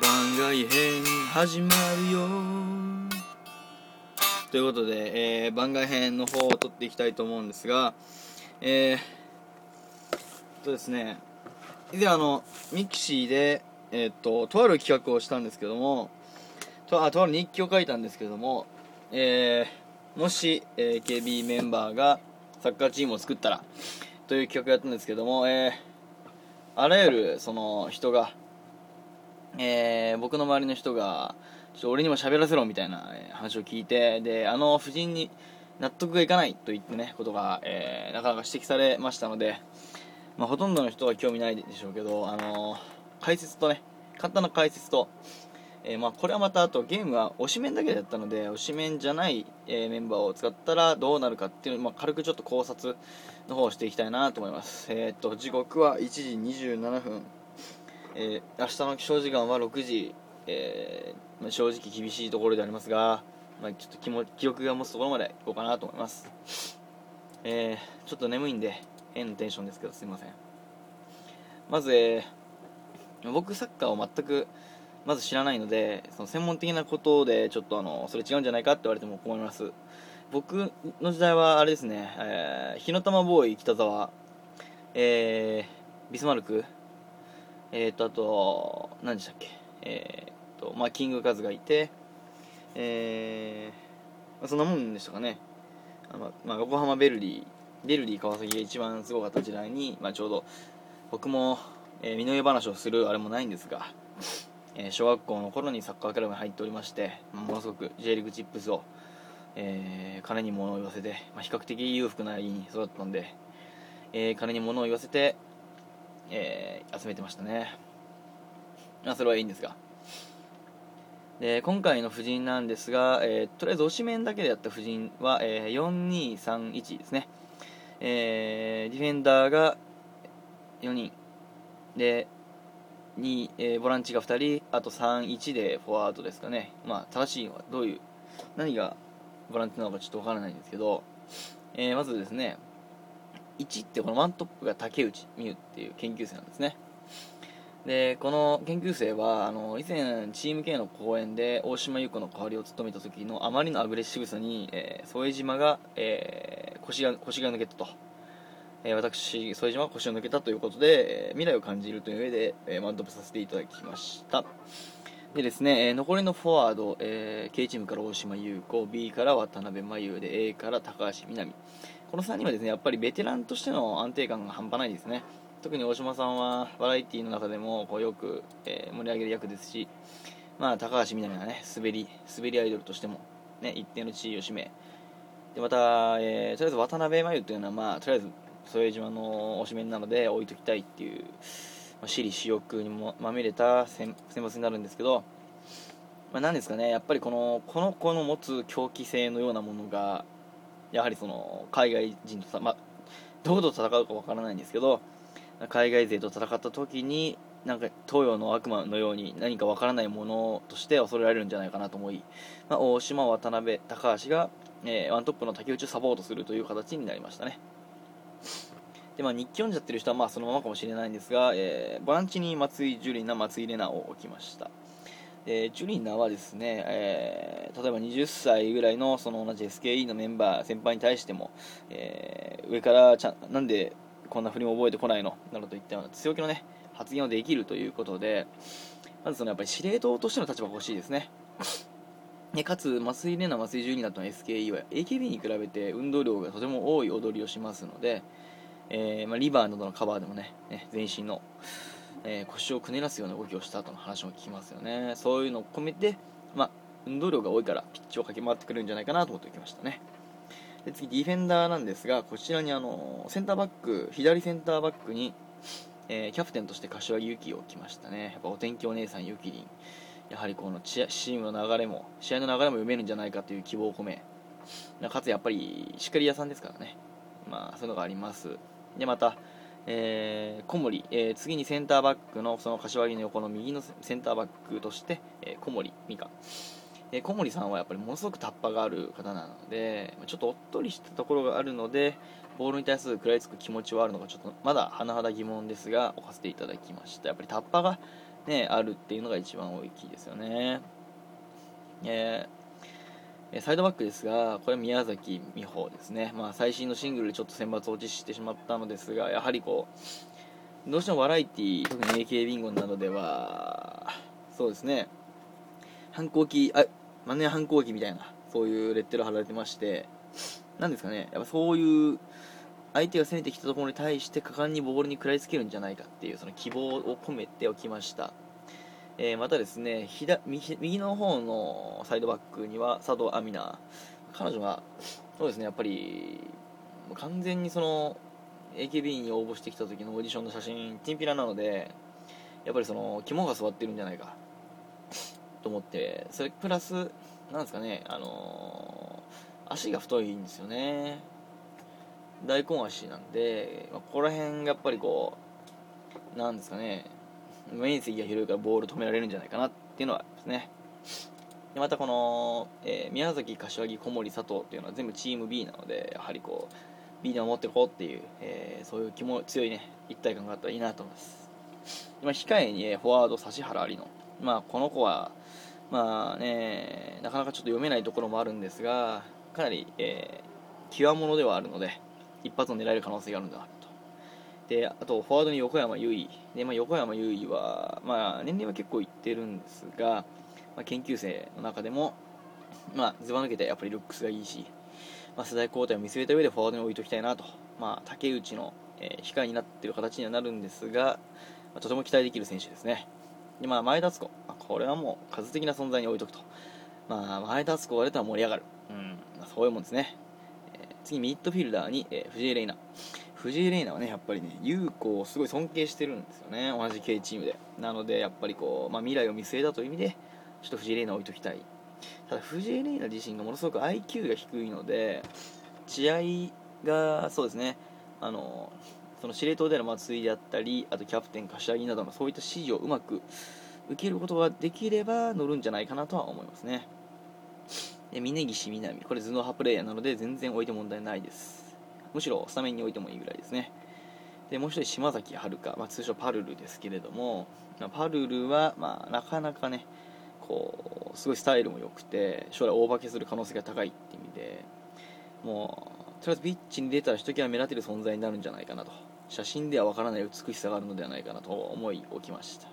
番外編始まるよということで、番外編の方を撮っていきたいと思うんですが、ですね、以前ミクシーで、とある企画をしたんですけども、とある日記を書いたんですけども、もし AKB メンバーがサッカーチームを作ったらという企画をやったんですけども、あらゆるその人が、僕の周りの人がちょっと俺にも喋らせろみたいな話を聞いて、で夫人に納得がいかないといってねことが、なかなか指摘されましたので、まあ、ほとんどの人は興味ないでしょうけど、解説とね、簡単な解説と、これはまたあとゲームは推しメンだけだったので、推しメンじゃない、メンバーを使ったらどうなるかっていうのを、軽くちょっと考察の方をしていきたいなと思います。時刻は1時27分、明日の起床時間は6時。正直厳しいところでありますが、ちょっと記憶が持つところまでいこうかなと思います。ちょっと眠いんで変なテンションですけどすいません。まず、僕サッカーを全くまず知らないので、その専門的なことでちょっとそれ違うんじゃないかって言われても困ります。僕の時代はあれですね、火の玉ボーイ北沢、ビスマルク、あと何でしたっけ、キングカズがいて、そんなもんでしたかね。横浜ベルディ川崎が一番すごかった時代に、ちょうど僕も、身の上話をするあれもないんですが、小学校の頃にサッカークラブに入っておりまして、ものすごく J リーグチップスを、金に物を言わせて、比較的裕福な家に育ったんで、金に物を言わせて、集めてましたね。それはいいんですが、で今回の布陣なんですが、とりあえず推し面だけでやった布陣は、4-2-3-1 ですね。ディフェンダーが4人で、ボランチが2人、あと 3-1 でフォワードですかね。正しいのはどういう何がボランチなのかちょっとわからないんですけど、まずですね、1ってこのワントップが竹内美優っていう研究生なんですね。でこの研究生は以前チーム系の講演で大島優子の代わりを務めた時のあまりのアグレッシブさに、添島が、腰が抜けたと、私添島は腰を抜けたということで、未来を感じるという上で、ワントップさせていただきました。でですね、残りのフォワード、K チームから大島優子、 B から渡辺真由で、 A から高橋みなみ、この3人はですね、やっぱりベテランとしての安定感が半端ないですね。特に大島さんはバラエティの中でもよく、盛り上げる役ですし、高橋みなみはね、滑りアイドルとしても、ね、一定の地位を占めで、また、とりあえず渡辺真由というのは、とりあえず添島の推しメンなので置いときたいっていう、私利私欲にもまみれた選抜になるんですけど、何ですかね、やっぱりこの子の持つ狂気性のようなものが、やはりその海外人とどこと戦うかわからないんですけど、海外勢と戦った時に東洋の悪魔のように何かわからないものとして恐れられるんじゃないかなと思い、大島、渡辺、高橋が、ワントップの竹内をサポートするという形になりましたね。で日記読んじゃってる人はそのままかもしれないんですが、ボランチに松井ジュリナ、松井玲奈を置きました。ジュリナはですね、例えば20歳ぐらいのその同じ SKE のメンバー先輩に対しても、上からなんでこんな振りも覚えてこないのなどといったような強気のね発言をできるということで、まずやっぱり司令塔としての立場が欲しいですね。かつ松井玲奈、松井ジュリナとの SKE は AKB に比べて運動量がとても多い踊りをしますので、リバーなどのカバーでもね全身の、腰をくねらすような動きをしたとの話も聞きますよね。そういうのを込めて、運動量が多いからピッチを駆け回ってくるんじゃないかなと思っておきましたね。で次ディフェンダーなんですが、こちらにセンターバック、左センターバックに、キャプテンとして柏木由紀を置きましたね。やっぱお天気お姉さんゆきりん、やはりこのチームの流れも試合の流れも読めるんじゃないかという希望を込め、かつやっぱりしっかり屋さんですからね、そういうのがあります。でまた、小森、次にセンターバックのその柏木の横の右のセンターバックとして、小森美香、小森さんはやっぱりものすごくタッパがある方なので、ちょっとおっとりしたところがあるのでボールに対する食らいつく気持ちはあるのかちょっとまだ甚だ疑問ですが置かせていただきました。やっぱりタッパがね、あるっていうのが一番大きいですよね。サイドバックですが、これ宮崎美穂ですね。最新のシングルでちょっと選抜落ちしてしまったのですが、やはりこうどうしてもバラエティー、特に AKBingo などではそうですね、反抗期、万年反抗期みたいな、そういうレッテルを貼られてまして、なんですかね、やっぱそういう相手が攻めてきたところに対して果敢にボールに食らいつけるんじゃないかっていう、その希望を込めておきました。またですね、右の方のサイドバックには佐藤亜美奈、彼女はそうですね、やっぱり完全にその AKB に応募してきた時のオーディションの写真、チンピラなので、やっぱりその肝が座ってるんじゃないかと思って、それプラスなんですかね、足が太いんですよね、大根足なんで、ここら辺がやっぱりこうなんですかね、面積が広いからボール止められるんじゃないかなっていうのはありますね。でまたこの、宮崎、柏木、小森、佐藤っていうのは全部チーム B なので、やはりこう B で守っていこうっていう、そういう気も強いね、一体感があったらいいなと思います。今控えに、フォワード指原有乃、この子はなかなかちょっと読めないところもあるんですが、かなり、極物ではあるので一発を狙える可能性があるんだなと。であとフォワードに横山由依で、横山由依は、年齢は結構いってるんですが、研究生の中でもずば抜けてやっぱりルックスがいいし、世代交代を見据えた上でフォワードに置いておきたいなと。竹内の、控えになっている形にはなるんですが、とても期待できる選手ですね。で前田敦子、これはもう数的な存在に置いとくと、前田敦子が出たら盛り上がる、そういうもんですね。次ミッドフィルダーに、藤井玲奈。藤井玲奈はね、やっぱりね、優子をすごい尊敬してるんですよね、同じ K チームで。なのでやっぱりこう、未来を見据えたという意味でちょっと藤井玲奈を置いときたい。ただ藤井玲奈自身がものすごく IQ が低いので、試合がそうですね、その司令塔での松井であったり、あとキャプテン柏木などのそういった指示をうまく受けることができれば乗るんじゃないかなとは思いますね。峯岸みなみ、これ頭脳派プレイヤーなので全然置いて問題ないです。むしろスタメンに置いてもいいぐらいですね。でもう一人島崎遥香、通称パルルですけれども、パルルは、なかなかねこうすごいスタイルも良くて、将来大化けする可能性が高いって意味で、もうとりあえずピッチに出たらひときわ目立てる存在になるんじゃないかなと。写真ではわからない美しさがあるのではないかなと思いおきました。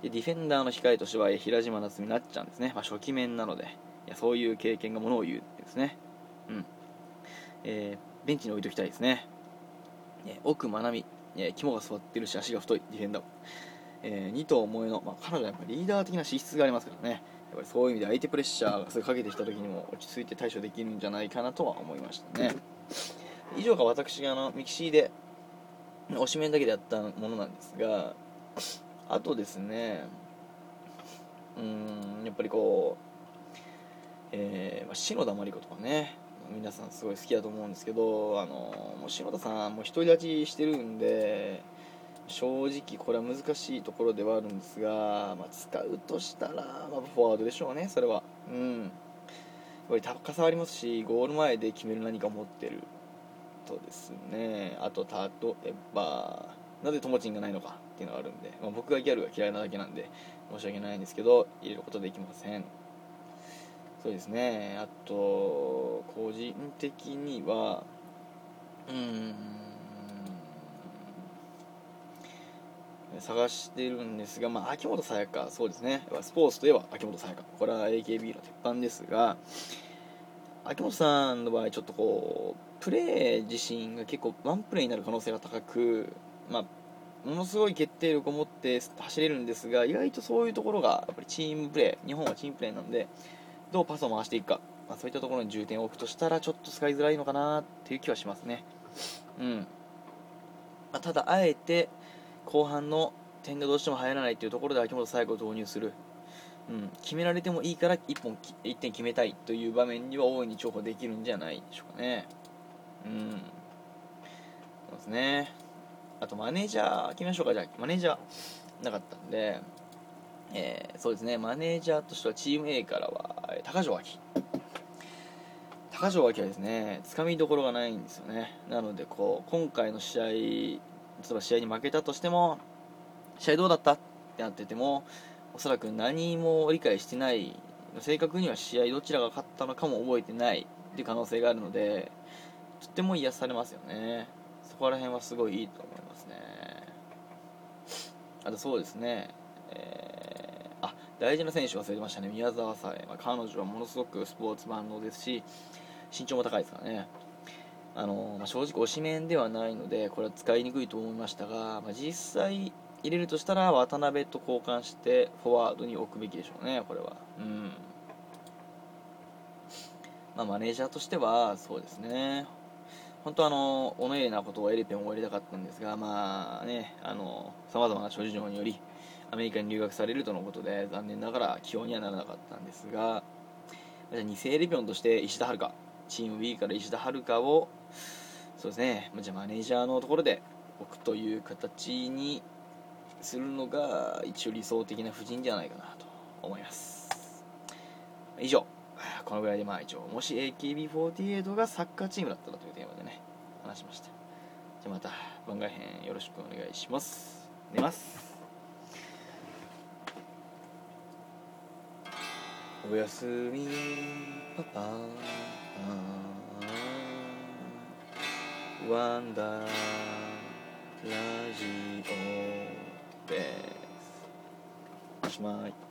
でディフェンダーの控えとしては平島夏美なっちゃんですね。初期面なので、そういう経験がものを言うんですね。ベンチに置いておきたいですね。奥真奈美、肝が座ってるし足が太いディフェンダー、二藤萌の、彼女はやっぱリーダー的な資質がありますからね。やっぱりそういう意味で相手プレッシャーがすぐかけてきた時にも落ち着いて対処できるんじゃないかなとは思いましたね。以上が私がミキシーで推しメンだけでやったものなんですが、あとですね、やっぱりこう篠田麻里子とかね、皆さんすごい好きだと思うんですけど、もう篠田さんもう独り立ちしてるんで、正直これは難しいところではあるんですが、使うとしたら、フォワードでしょうね。それはやっぱり高さありますし、ゴール前で決める何かを持ってるとですね、あと例えばなぜともちんがないのかっていうのがあるんで、僕がギャルが嫌いなだけなんで申し訳ないんですけど、入れることできません。そうですね、あと個人的には探してるんですが、秋元さやか、そうですね、スポーツといえば秋元さやか、これは AKB の鉄板ですが、秋元さんの場合ちょっとこうプレー自身が結構ワンプレーになる可能性が高く、ものすごい決定力を持って走れるんですが、意外とそういうところがやっぱりチームプレー、日本はチームプレーなんで、どうパスを回していくか、そういったところに重点を置くとしたらちょっと使いづらいのかなっていう気はしますね。ただあえて後半の点がどうしても入らないというところで秋元最後を導入する、決められてもいいから1点決めたいという場面には大いに重宝できるんじゃないでしょうかね。そうですね。あとマネージャー決めましょうか。じゃあマネージャーなかったんで、そうですね、マネージャーとしてはチーム A からは高城明はですね、つかみどころがないんですよね。なのでこう今回の試合に負けたとしても、試合どうだったっってなってても、おそらく何も理解してない、正確には試合どちらが勝ったのかも覚えてないっていう可能性があるので、とっても癒されますよね。そこら辺はすごいいいと思いますね。あとそうですね、大事な選手忘れてましたね。宮澤さえ、彼女はものすごくスポーツ万能ですし、身長も高いですからね。正直推しメンではないのでこれは使いにくいと思いましたが、実際入れるとしたら渡辺と交換してフォワードに置くべきでしょうね、これは。マネージャーとしてはそうですね、本当はおのえなことをエレペンを終わりたかったんですが、さまざまな諸事情によりアメリカに留学されるとのことで残念ながら起用にはならなかったんですが、じゃあ2世エレピョンとして石田遥香、チーム B から石田遥香をそうですね、じゃあマネージャーのところで置くという形にするのが一応理想的な布陣じゃないかなと思います。以上このぐらいで、一応もし AKB48 がサッカーチームだったらというテーマでね話しました。じゃあまた番外編よろしくお願いします。寝ます。おやすみパパ、ワンダーラジオです。おしまい。